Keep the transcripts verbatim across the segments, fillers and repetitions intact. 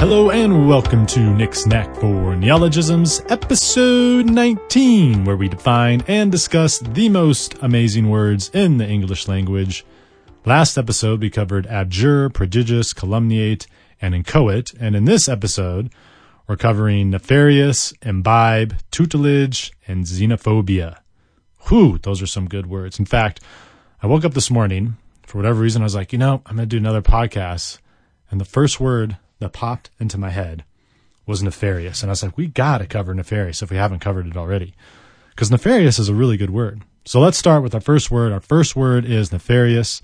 Hello and welcome to Nick's Knack for Neologisms, episode nineteen, where we define and discuss the most amazing words in the English language. Last episode, we covered abjure, prodigious, calumniate, and inchoate, and in this episode, we're covering nefarious, imbibe, tutelage, and xenophobia. Whew, those are some good words. In fact, I woke up this morning, for whatever reason, I was like, you know, I'm going to do another podcast, and the first word that popped into my head was nefarious. And I was like, we got to cover nefarious if we haven't covered it already, because nefarious is a really good word. So let's start with our first word. Our first word is nefarious.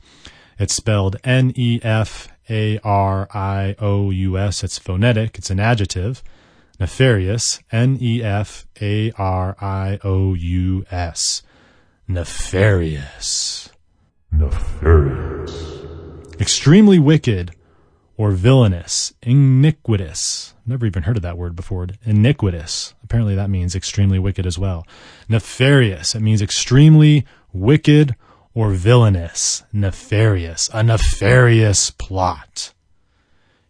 It's spelled N E F A R I O U S. It's phonetic. It's an adjective. Nefarious, N E F A R I O U S. Nefarious. Nefarious. Extremely wicked, or villainous, iniquitous. Never even heard of that word before. Iniquitous. Apparently that means extremely wicked as well. Nefarious. It means extremely wicked or villainous. Nefarious. A nefarious plot.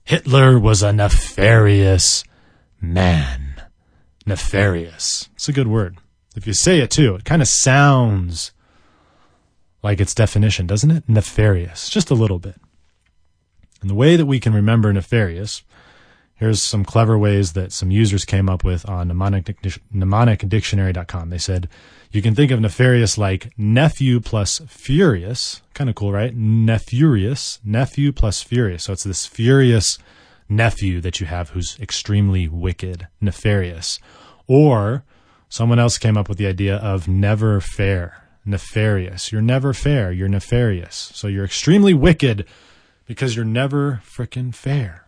Hitler was a nefarious man. Nefarious. It's a good word. If you say it too, it kind of sounds like its definition, doesn't it? Nefarious. Just a little bit. And the way that we can remember nefarious, here's some clever ways that some users came up with on mnemonic dictionary dot com. They said, you can think of nefarious like nephew plus furious. Kind of cool, right? Nefurious, nephew plus furious. So it's this furious nephew that you have who's extremely wicked, nefarious. Or someone else came up with the idea of never fair, nefarious. You're never fair, you're nefarious. So you're extremely wicked, because you're never frickin' fair.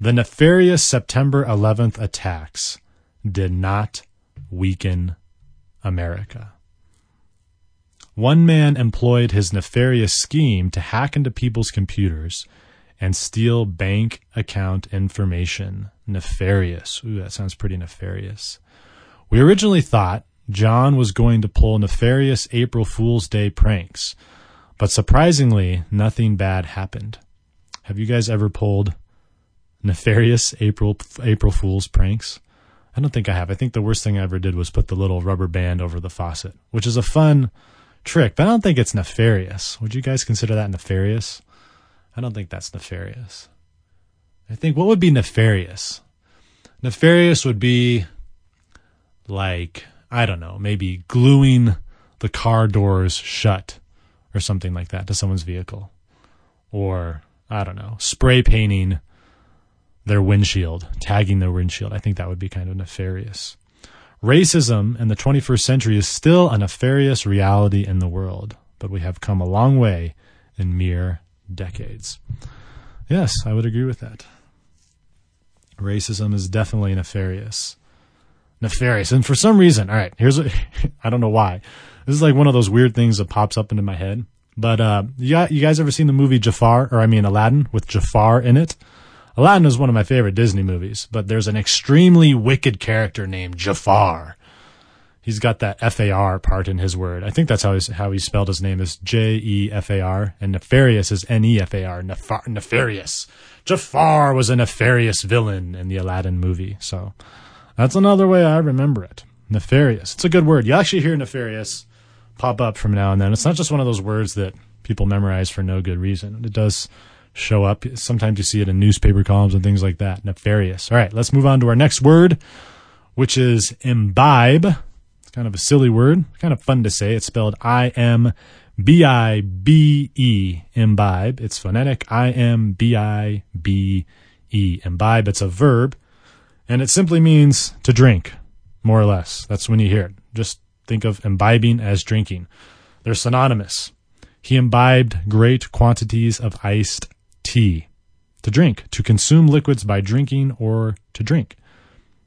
The nefarious September eleventh attacks did not weaken America. One man employed his nefarious scheme to hack into people's computers and steal bank account information. Nefarious. Ooh, that sounds pretty nefarious. We originally thought John was going to pull nefarious April Fool's Day pranks, but surprisingly, nothing bad happened. Have you guys ever pulled nefarious April April Fool's pranks? I don't think I have. I think the worst thing I ever did was put the little rubber band over the faucet, which is a fun trick, but I don't think it's nefarious. Would you guys consider that nefarious? I don't think that's nefarious. I think, what would be nefarious? Nefarious would be like, I don't know, maybe gluing the car doors shut, or something like that, to someone's vehicle. Or, I don't know, spray painting their windshield, tagging their windshield. I think that would be kind of nefarious. Racism in the twenty-first century is still a nefarious reality in the world, but we have come a long way in mere decades. Yes, I would agree with that. Racism is definitely nefarious. Nefarious. And for some reason, all right, here's a, I don't know why. This is like one of those weird things that pops up into my head. But uh, you, you guys ever seen the movie Jafar, or I mean Aladdin, with Jafar in it? Aladdin is one of my favorite Disney movies, but there's an extremely wicked character named Jafar. He's got that F A R part in his word. I think that's how, he's, how he spelled his name, is J E F A R, and nefarious is N E F A R, nefar, nefarious. Jafar was a nefarious villain in the Aladdin movie, so that's another way I remember it. Nefarious. It's a good word. You actually hear nefarious pop up from now and then. It's not just one of those words that people memorize for no good reason. It does show up. Sometimes you see it in newspaper columns and things like that. Nefarious. All right, let's move on to our next word, which is imbibe. It's kind of a silly word. Kind of fun to say. It's spelled I M B I B E, imbibe. It's phonetic, I M B I B E, imbibe. It's a verb. And it simply means to drink, more or less. That's when you hear it. Just think of imbibing as drinking. They're synonymous. He imbibed great quantities of iced tea. To drink, to consume liquids by drinking or to drink.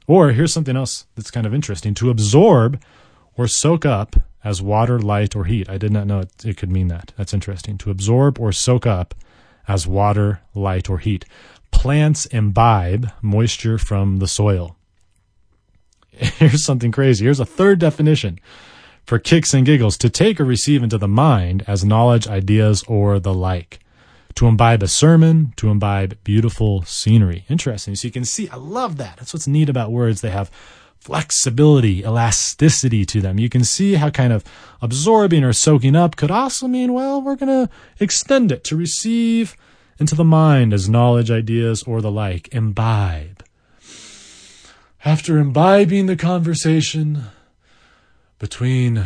Or here's something else that's kind of interesting. To absorb or soak up as water, light, or heat. I did not know it, it could mean that. That's interesting. To absorb or soak up as water, light, or heat. Plants imbibe moisture from the soil. Here's something crazy. Here's a third definition for kicks and giggles. To take or receive into the mind as knowledge, ideas, or the like. to imbibe a sermon, to imbibe beautiful scenery. Interesting. So you can see, I love that. That's what's neat about words. They have flexibility, elasticity to them. You can see how kind of absorbing or soaking up could also mean, well, we're going to extend it to receive into the mind as knowledge, ideas, or the like. Imbibe. After imbibing the conversation between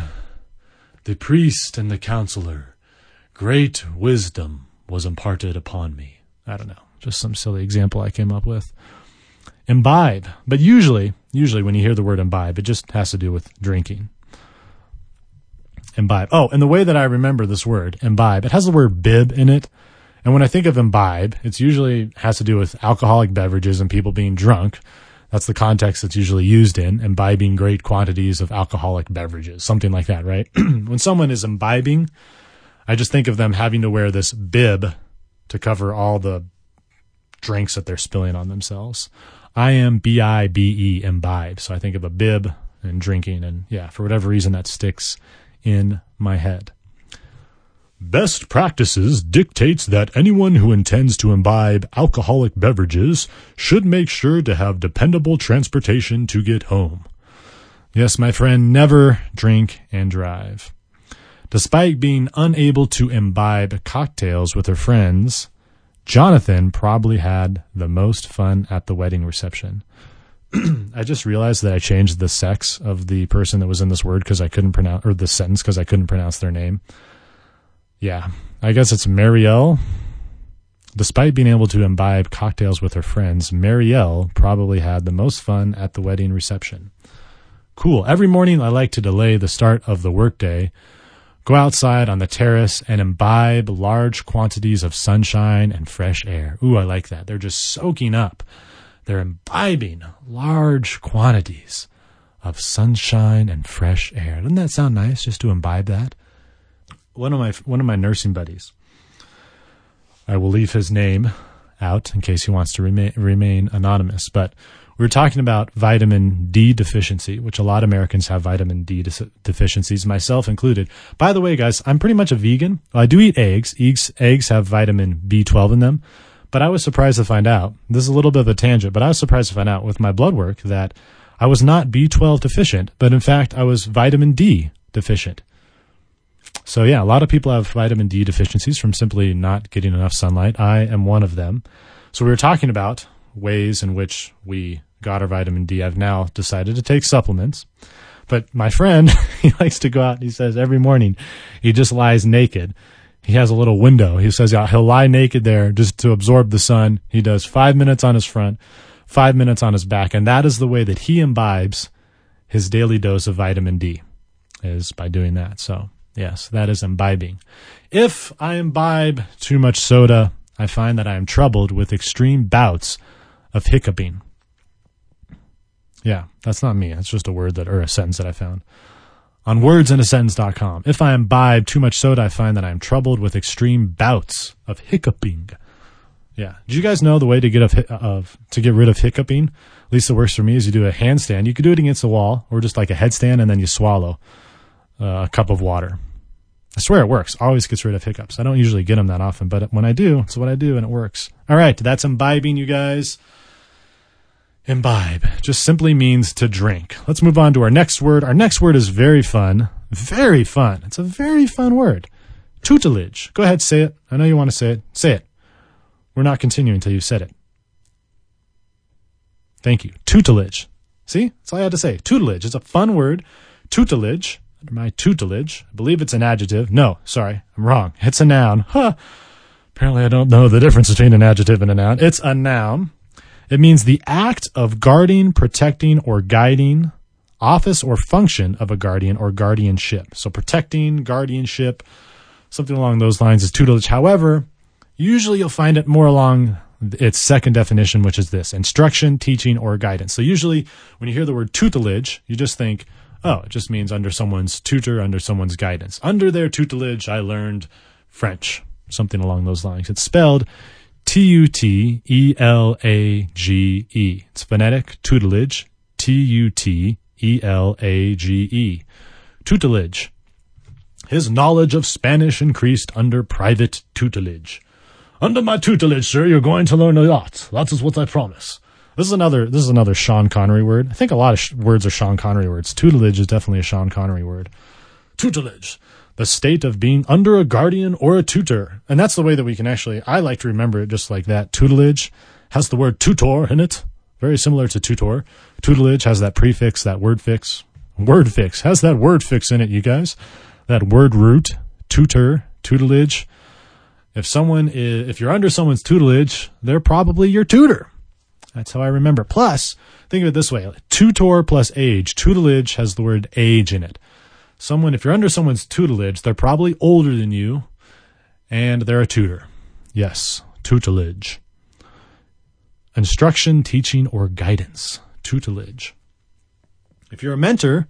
the priest and the counselor, great wisdom was imparted upon me. I don't know, just some silly example I came up with. Imbibe. But usually, usually when you hear the word imbibe, it just has to do with drinking. Imbibe. Oh, and the way that I remember this word, imbibe, it has the word bib in it. And when I think of imbibe, it's usually has to do with alcoholic beverages and people being drunk. That's the context it's usually used in, imbibing great quantities of alcoholic beverages, something like that, right? When someone is imbibing, I just think of them having to wear this bib to cover all the drinks that they're spilling on themselves. I am B I B E, imbibe. So I think of a bib and drinking, and yeah, for whatever reason that sticks in my head. Best practices dictates that anyone who intends to imbibe alcoholic beverages should make sure to have dependable transportation to get home. Yes, my friend, never drink and drive. Despite being unable to imbibe cocktails with her friends, Jonathan probably had the most fun at the wedding reception. I just realized that I changed the sex of the person that was in this word because I couldn't pronounce, or the sentence because I couldn't pronounce their name. Yeah, I guess it's Marielle. Despite being able to imbibe cocktails with her friends, Marielle probably had the most fun at the wedding reception. Cool. Every morning I like to delay the start of the workday, go outside on the terrace and imbibe large quantities of sunshine and fresh air. Ooh, I like that. They're just soaking up. They're imbibing large quantities of sunshine and fresh air. Doesn't that sound nice, just to imbibe that? One of my one of my nursing buddies, I will leave his name out in case he wants to remain, remain anonymous, but we were talking about vitamin D deficiency, which a lot of Americans have vitamin D de- deficiencies, myself included. By the way, guys, I'm pretty much a vegan. Well, I do eat eggs. eggs. Eggs have vitamin B twelve in them, but I was surprised to find out, this is a little bit of a tangent, but I was surprised to find out with my blood work that I was not B twelve deficient, but in fact, I was vitamin D deficient. So yeah, a lot of people have vitamin D deficiencies from simply not getting enough sunlight. I am one of them. So we were talking about ways in which we got our vitamin D. I've now decided to take supplements. But my friend, he likes to go out and he says every morning he just lies naked. He has a little window. He says he'll lie naked there just to absorb the sun. He does five minutes on his front, five minutes on his back. And that is the way that he imbibes his daily dose of vitamin D, is by doing that. So yes, that is imbibing. If I imbibe too much soda, I find that I am troubled with extreme bouts of hiccuping. Yeah, that's not me. That's just a word that, or a sentence that I found on words in a sentence dot com. If I imbibe too much soda, I find that I am troubled with extreme bouts of hiccuping. Yeah. Do you guys know the way to get of, of to get rid of hiccuping? At least it works for me. Is you do a handstand. You could do it against the wall, or just like a headstand, and then you swallow uh, a cup of water. I swear it works. Always gets rid of hiccups. I don't usually get them that often, but when I do, it's what I do, and it works. All right, that's imbibing, you guys. Imbibe just simply means to drink. Let's move on to our next word. Our next word is very fun. Very fun. It's a very fun word. Tutelage. Go ahead, say it. I know you want to say it. Say it. We're not continuing until you've said it. Thank you. Tutelage. See? That's all I had to say. Tutelage. It's a fun word. Tutelage. My tutelage. I believe it's an adjective. No, sorry, I'm wrong. It's a noun. Huh. Apparently I don't know the difference between an adjective and a noun. It's a noun. It means the act of guarding, protecting, or guiding, office or function of a guardian or guardianship. So protecting, guardianship, something along those lines is tutelage. However, usually you'll find it more along its second definition, which is this: instruction, teaching, or guidance. So usually when you hear the word tutelage, you just think, oh, it just means under someone's tutor, under someone's guidance. Under their tutelage, I learned French, something along those lines. It's spelled T U T E L A G E. It's phonetic, tutelage, T U T E L A G E. Tutelage. His knowledge of Spanish increased under private tutelage. Under my tutelage, sir, you're going to learn a lot. Lots is what I promise. This is another This is another Sean Connery word. I think a lot of sh- words are Sean Connery words. Tutelage is definitely a Sean Connery word. Tutelage, the state of being under a guardian or a tutor. And that's the way that we can actually, I like to remember it just like that. Tutelage has the word tutor in it, very similar to tutor. Tutelage has that prefix, that word fix. Word fix has that word fix in it, you guys. That word root, tutor, tutelage. If someone is, if you're under someone's tutelage, they're probably your tutor. That's how I remember. Plus, think of it this way. Tutor plus age. Tutelage has the word age in it. Someone, if you're under someone's tutelage, they're probably older than you, and they're a tutor. Yes, tutelage. Instruction, teaching, or guidance. Tutelage. If you're a mentor,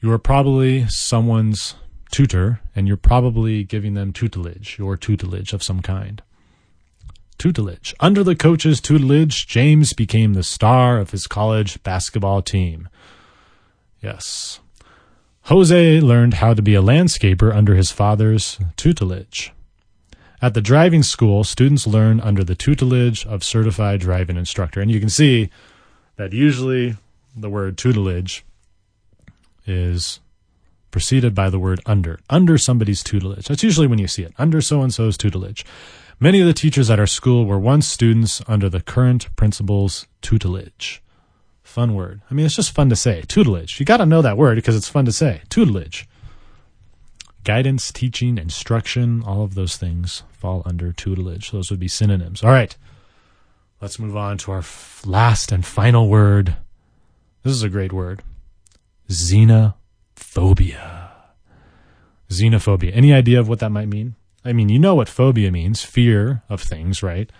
you are probably someone's tutor, and you're probably giving them tutelage, your tutelage of some kind. Tutelage. Under the coach's tutelage, James became the star of his college basketball team. Yes. Jose learned how to be a landscaper under his father's tutelage. At the driving school, students learn under the tutelage of certified driving instructor. And you can see that usually the word tutelage is preceded by the word under. Under somebody's tutelage. That's usually when you see it. Under so-and-so's tutelage. Many of the teachers at our school were once students under the current principal's tutelage. Fun word. I mean, it's just fun to say. Tutelage. You got to know that word because it's fun to say. Tutelage. Guidance, teaching, instruction, all of those things fall under tutelage. Those would be synonyms. All right. Let's move on to our f- last and final word. This is a great word. Xenophobia. Xenophobia. Any idea of what that might mean? I mean, you know what phobia means. Fear of things, right?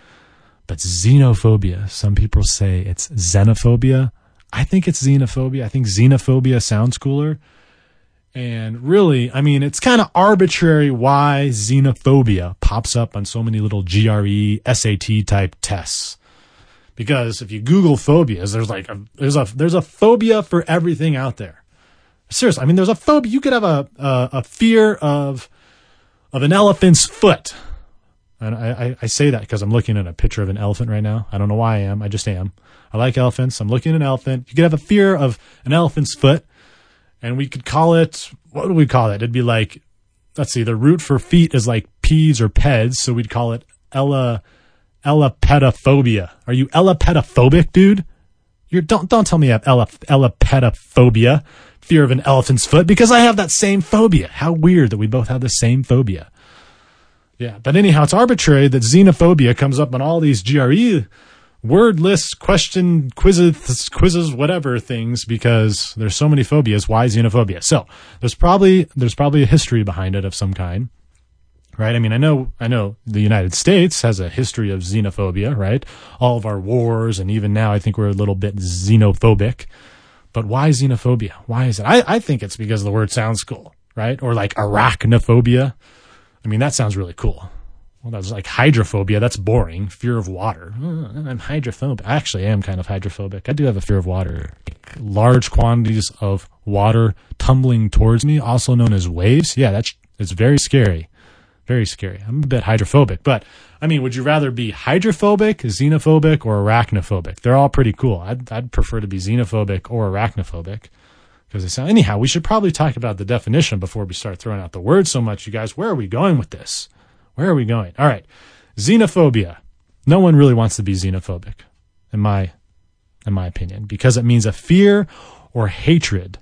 But xenophobia. Some people say it's xenophobia. I think it's xenophobia. I think xenophobia sounds cooler. And really, I mean, it's kind of arbitrary why xenophobia pops up on so many little G R E, S A T type tests. Because if you Google phobias, there's like a, there's a there's a phobia for everything out there. Seriously, I mean, there's a phobia. You could have a a, a fear of of an elephant's foot. And I, I say that because I'm looking at a picture of an elephant right now. I don't know why I am. I just am. I like elephants. I'm looking at an elephant. You could have a fear of an elephant's foot, and we could call it, what do we call it? It'd be like, let's see, the root for feet is like P's or peds, so we'd call it ela, elepedophobia. Are you elepedophobic, dude? You're, don't don't tell me I have ele, elepedophobia, fear of an elephant's foot, because I have that same phobia. How weird that we both have the same phobia. Yeah, but anyhow, it's arbitrary that xenophobia comes up on all these G R E word lists, question quizzes, quizzes, whatever things, because there's so many phobias. Why xenophobia? So there's probably there's probably a history behind it of some kind, right? I mean, I know I know the United States has a history of xenophobia, right? All of our wars, and even now, I think we're a little bit xenophobic. But why xenophobia? Why is it? I, I think it's because the word sounds cool, right? Or like arachnophobia. I mean, that sounds really cool. Well, that's like hydrophobia. That's boring. Fear of water. I'm hydrophobic. I actually am kind of hydrophobic. I do have a fear of water. Large quantities of water tumbling towards me, also known as waves. Yeah, that's it's very scary. Very scary. I'm a bit hydrophobic. But, I mean, would you rather be hydrophobic, xenophobic, or arachnophobic? They're all pretty cool. I'd, I'd prefer to be xenophobic or arachnophobic. Because they sound, anyhow, we should probably talk about the definition before we start throwing out the words so much, you guys. Where are we going with this? Where are we going? All right. Xenophobia. No one really wants to be xenophobic, in my in my opinion, because it means a fear or hatred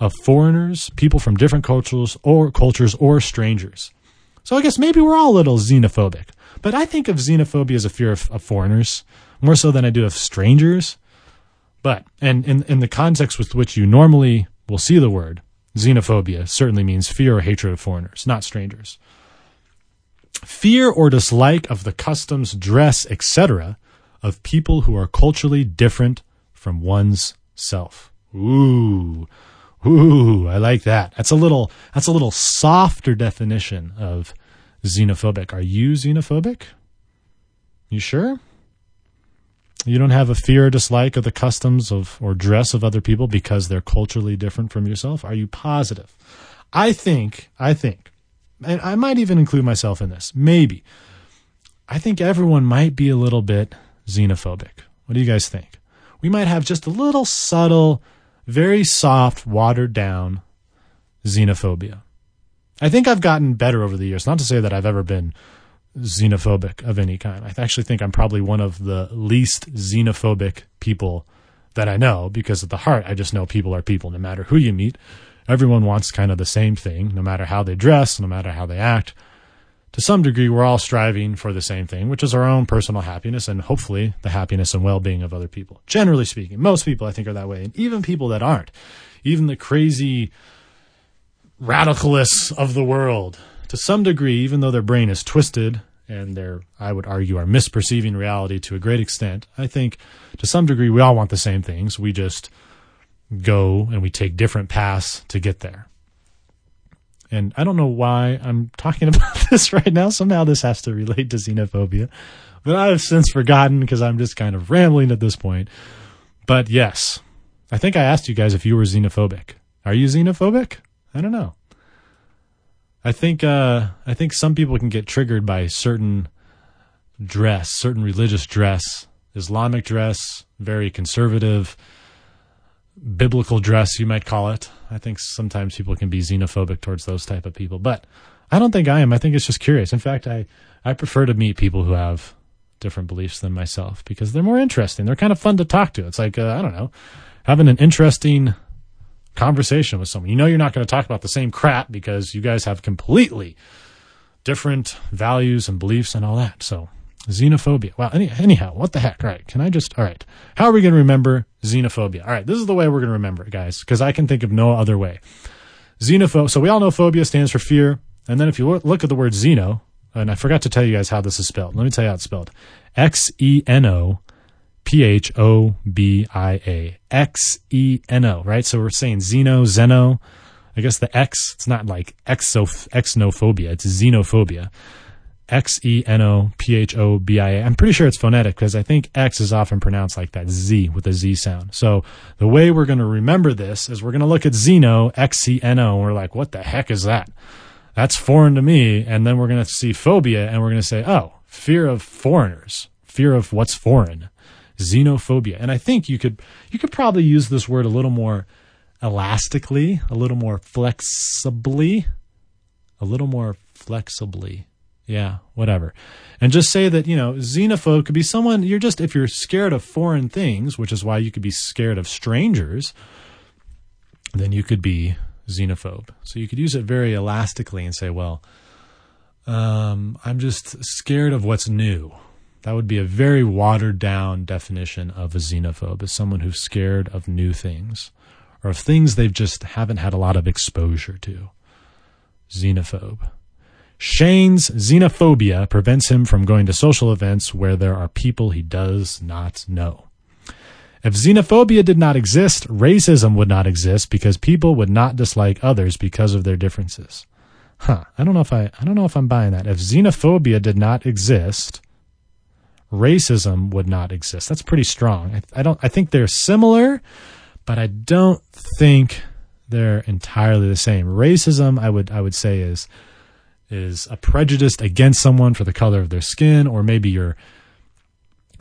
of foreigners, people from different cultures or cultures or strangers. So I guess maybe we're all a little xenophobic. But I think of xenophobia as a fear of, of foreigners, more so than I do of strangers. But, and in, in the context with which you normally will see the word, xenophobia certainly means fear or hatred of foreigners, not strangers. Fear or dislike of the customs, dress, et cetera, of people who are culturally different from one's self. Ooh, ooh, I like that. That's a little, that's a little softer definition of xenophobic. Are you xenophobic? You sure? You don't have a fear or dislike of the customs of or dress of other people because they're culturally different from yourself? Are you positive? I think, I think, and I might even include myself in this, maybe I think everyone might be a little bit xenophobic. What do you guys think? We might have just a little subtle, very soft, watered down xenophobia. I think I've gotten better over the years. Not to say that I've ever been xenophobic of any kind. I actually think I'm probably one of the least xenophobic people that I know, because at the heart, I just know people are people. No matter who you meet, everyone wants kind of the same thing, no matter how they dress, no matter how they act. To some degree, we're all striving for the same thing, which is our own personal happiness and hopefully the happiness and well-being of other people. Generally speaking, most people, I think, are that way. And even people that aren't, even the crazy radicalists of the world, to some degree, even though their brain is twisted and they're, I would argue, are misperceiving reality to a great extent, I think to some degree we all want the same things. We just go and we take different paths to get there. And I don't know why I'm talking about this right now. Somehow this has to relate to xenophobia. But I have since forgotten because I'm just kind of rambling at this point. But yes, I think I asked you guys if you were xenophobic. Are you xenophobic? I don't know. I think uh, I think some people can get triggered by certain dress, certain religious dress, Islamic dress, very conservative, biblical dress, you might call it. I think sometimes people can be xenophobic towards those type of people, but I don't think I am. I think it's just curious. In fact, I, I prefer to meet people who have different beliefs than myself because they're more interesting. They're kind of fun to talk to. It's like, uh, I don't know, having an interesting conversation with someone. You know you're not going to talk about the same crap because you guys have completely different values and beliefs and all that. So xenophobia. Well, any, anyhow, what the heck? All right. Can I just, all right. How are we going to remember xenophobia? All right. This is the way we're going to remember it, guys, because I can think of no other way. Xenopho. So we all know phobia stands for fear. And then if you look at the word xeno, and I forgot to tell you guys how this is spelled. Let me tell you how it's spelled. X E N O P H O B I A. X E N O, right? So we're saying xeno, xeno. I guess the X, it's not like exo, exnophobia. It's xenophobia. X E N O P H O B I A. I'm pretty sure it's phonetic because I think X is often pronounced like that Z with a Z sound. So the way we're going to remember this is we're going to look at xeno, X E N O, and we're like, what the heck is that? That's foreign to me. And then we're going to see phobia and we're going to say, oh, fear of foreigners, fear of what's foreign. Xenophobia. And I think you could you could probably use this word a little more elastically, a little more flexibly, a little more flexibly. Yeah, whatever. And just say that, you know, xenophobe could be someone you're just, if you're scared of foreign things, which is why you could be scared of strangers, then you could be xenophobe. So you could use it very elastically and say, well, um, I'm just scared of what's new. That would be a very watered down definition of a xenophobe, is someone who's scared of new things or of things they've just haven't had a lot of exposure to. Xenophobe. Shane's xenophobia prevents him from going to social events where there are people he does not know. If xenophobia did not exist, racism would not exist because people would not dislike others because of their differences. Huh. I don't know if I, I don't know if I'm buying that. If xenophobia did not exist, racism would not exist. That's pretty strong. I, I don't, I think they're similar, but I don't think they're entirely the same. Racism, I would, I would say is, is a prejudice against someone for the color of their skin, or maybe you're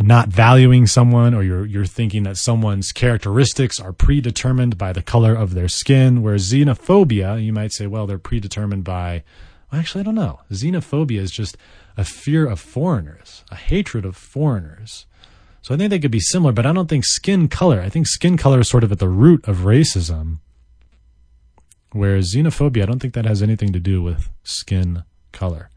not valuing someone, or you're, you're thinking that someone's characteristics are predetermined by the color of their skin. Whereas xenophobia, you might say, well, they're predetermined by, actually, I don't know. Xenophobia is just a fear of foreigners, a hatred of foreigners. So I think they could be similar, but I don't think skin color. I think skin color is sort of at the root of racism, whereas xenophobia, I don't think that has anything to do with skin color.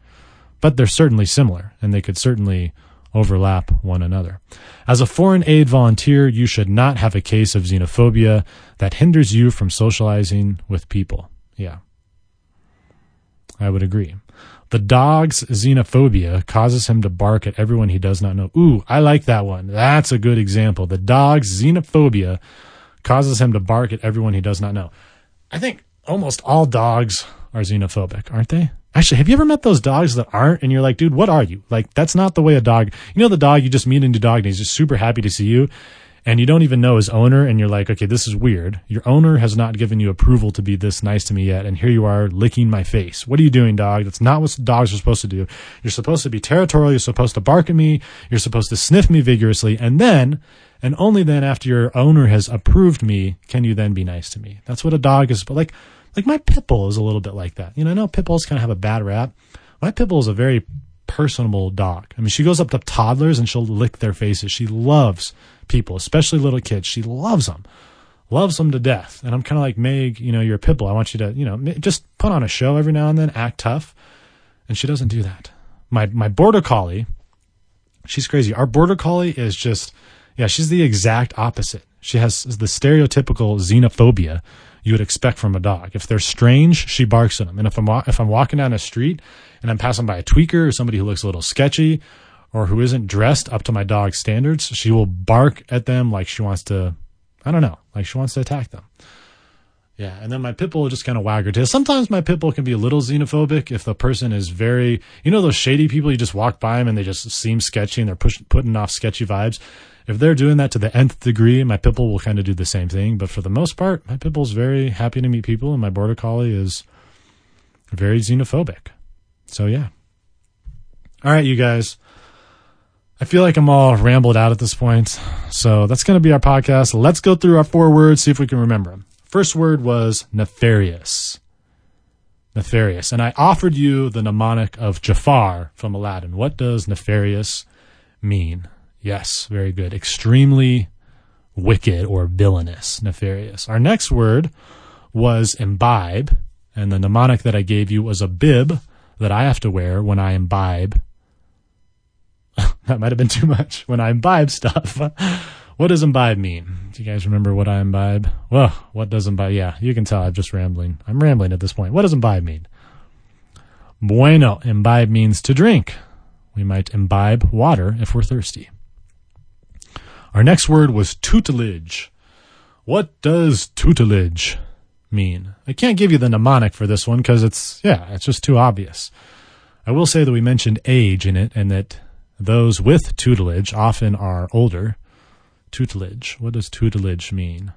But they're certainly similar, and they could certainly overlap one another. As a foreign aid volunteer, you should not have a case of xenophobia that hinders you from socializing with people. Yeah. I would agree. The dog's xenophobia causes him to bark at everyone he does not know. Ooh, I like that one. That's a good example. The dog's xenophobia causes him to bark at everyone he does not know. I think almost all dogs are xenophobic, aren't they? Actually, have you ever met those dogs that aren't? And you're like, dude, what are you? Like, that's not the way a dog, you know, the dog you just meet a new dog and he's just super happy to see you. and you don't even know his owner, and you're like, okay, this is weird. Your owner has not given you approval to be this nice to me yet, and here you are licking my face. What are you doing, dog? That's not what dogs are supposed to do. You're supposed to be territorial. You're supposed to bark at me. You're supposed to sniff me vigorously, and then, and only then after your owner has approved me, can you then be nice to me. That's what a dog is. But like, like my pit bull is a little bit like that. You know, I know pit bulls kind of have a bad rap. My pit bull is a very personable dog. I mean, she goes up to toddlers and she'll lick their faces. She loves people, especially little kids. She loves them, loves them to death. And I'm kind of like, Meg, you know, you're a pit bull. I want you to, you know, just put on a show every now and then, act tough. And she doesn't do that. My, my border collie, she's crazy. Our border collie is just, yeah, she's the exact opposite. She has the stereotypical xenophobia you would expect from a dog. If they're strange, she barks at them. And if I'm, if I'm walking down a street and I'm passing by a tweaker or somebody who looks a little sketchy or who isn't dressed up to my dog's standards, she will bark at them like she wants to, I don't know, like she wants to attack them. Yeah, and then my pit bull will just kind of wag her tail. Sometimes my pit bull can be a little xenophobic if the person is very, you know, those shady people, you just walk by them and they just seem sketchy and they're push, putting off sketchy vibes. If they're doing that to the nth degree, my pit bull will kind of do the same thing. But for the most part, my pit bull is very happy to meet people, and my border collie is very xenophobic. So, yeah. All right, you guys. I feel like I'm all rambled out at this point. So that's going to be our podcast. Let's go through our four words, see if we can remember them. First word was nefarious. Nefarious. And I offered you the mnemonic of Jafar from Aladdin. What does nefarious mean? Yes, very good. Extremely wicked or villainous, nefarious. Our next word was imbibe, and the mnemonic that I gave you was a bib that I have to wear when I imbibe. That might have been too much. When I imbibe stuff. What does imbibe mean? Do you guys remember what I imbibe? Well, what does imbibe? Yeah, you can tell I'm just rambling. I'm rambling at this point. What does imbibe mean? Bueno, imbibe means to drink. We might imbibe water if we're thirsty. Our next word was tutelage. What does tutelage mean? I can't give you the mnemonic for this one because it's, yeah, it's just too obvious. I will say that we mentioned age in it and that those with tutelage often are older. Tutelage. What does tutelage mean?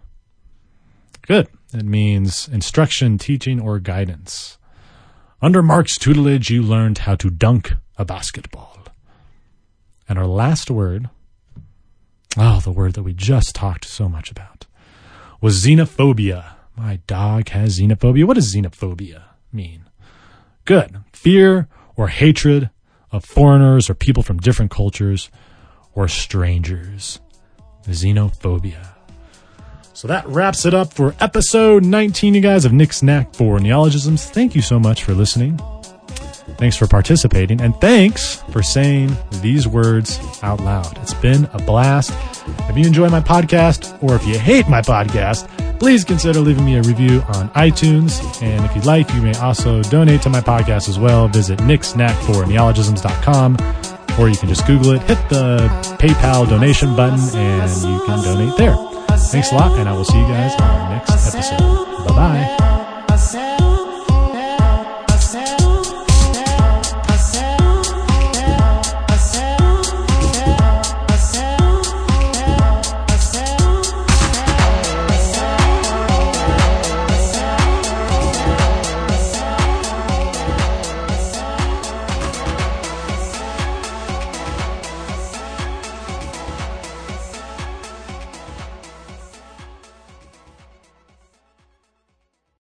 Good. It means instruction, teaching, or guidance. Under Mark's tutelage, you learned how to dunk a basketball. And our last word, oh, the word that we just talked so much about, was xenophobia. My dog has xenophobia. What does xenophobia mean? Good. Fear or hatred of foreigners or people from different cultures or strangers. Xenophobia. So that wraps it up for episode nineteen, you guys, of Nick's Knack for Neologisms. Thank you so much for listening. Thanks for participating, and thanks for saying these words out loud. It's been a blast. If you enjoy my podcast, or if you hate my podcast, please consider leaving me a review on iTunes. And if you'd like, you may also donate to my podcast as well. Visit nick's knack for neologisms dot com, or you can just Google it, hit the PayPal donation button, and you can donate there. Thanks a lot, and I will see you guys on our next episode. Bye-bye.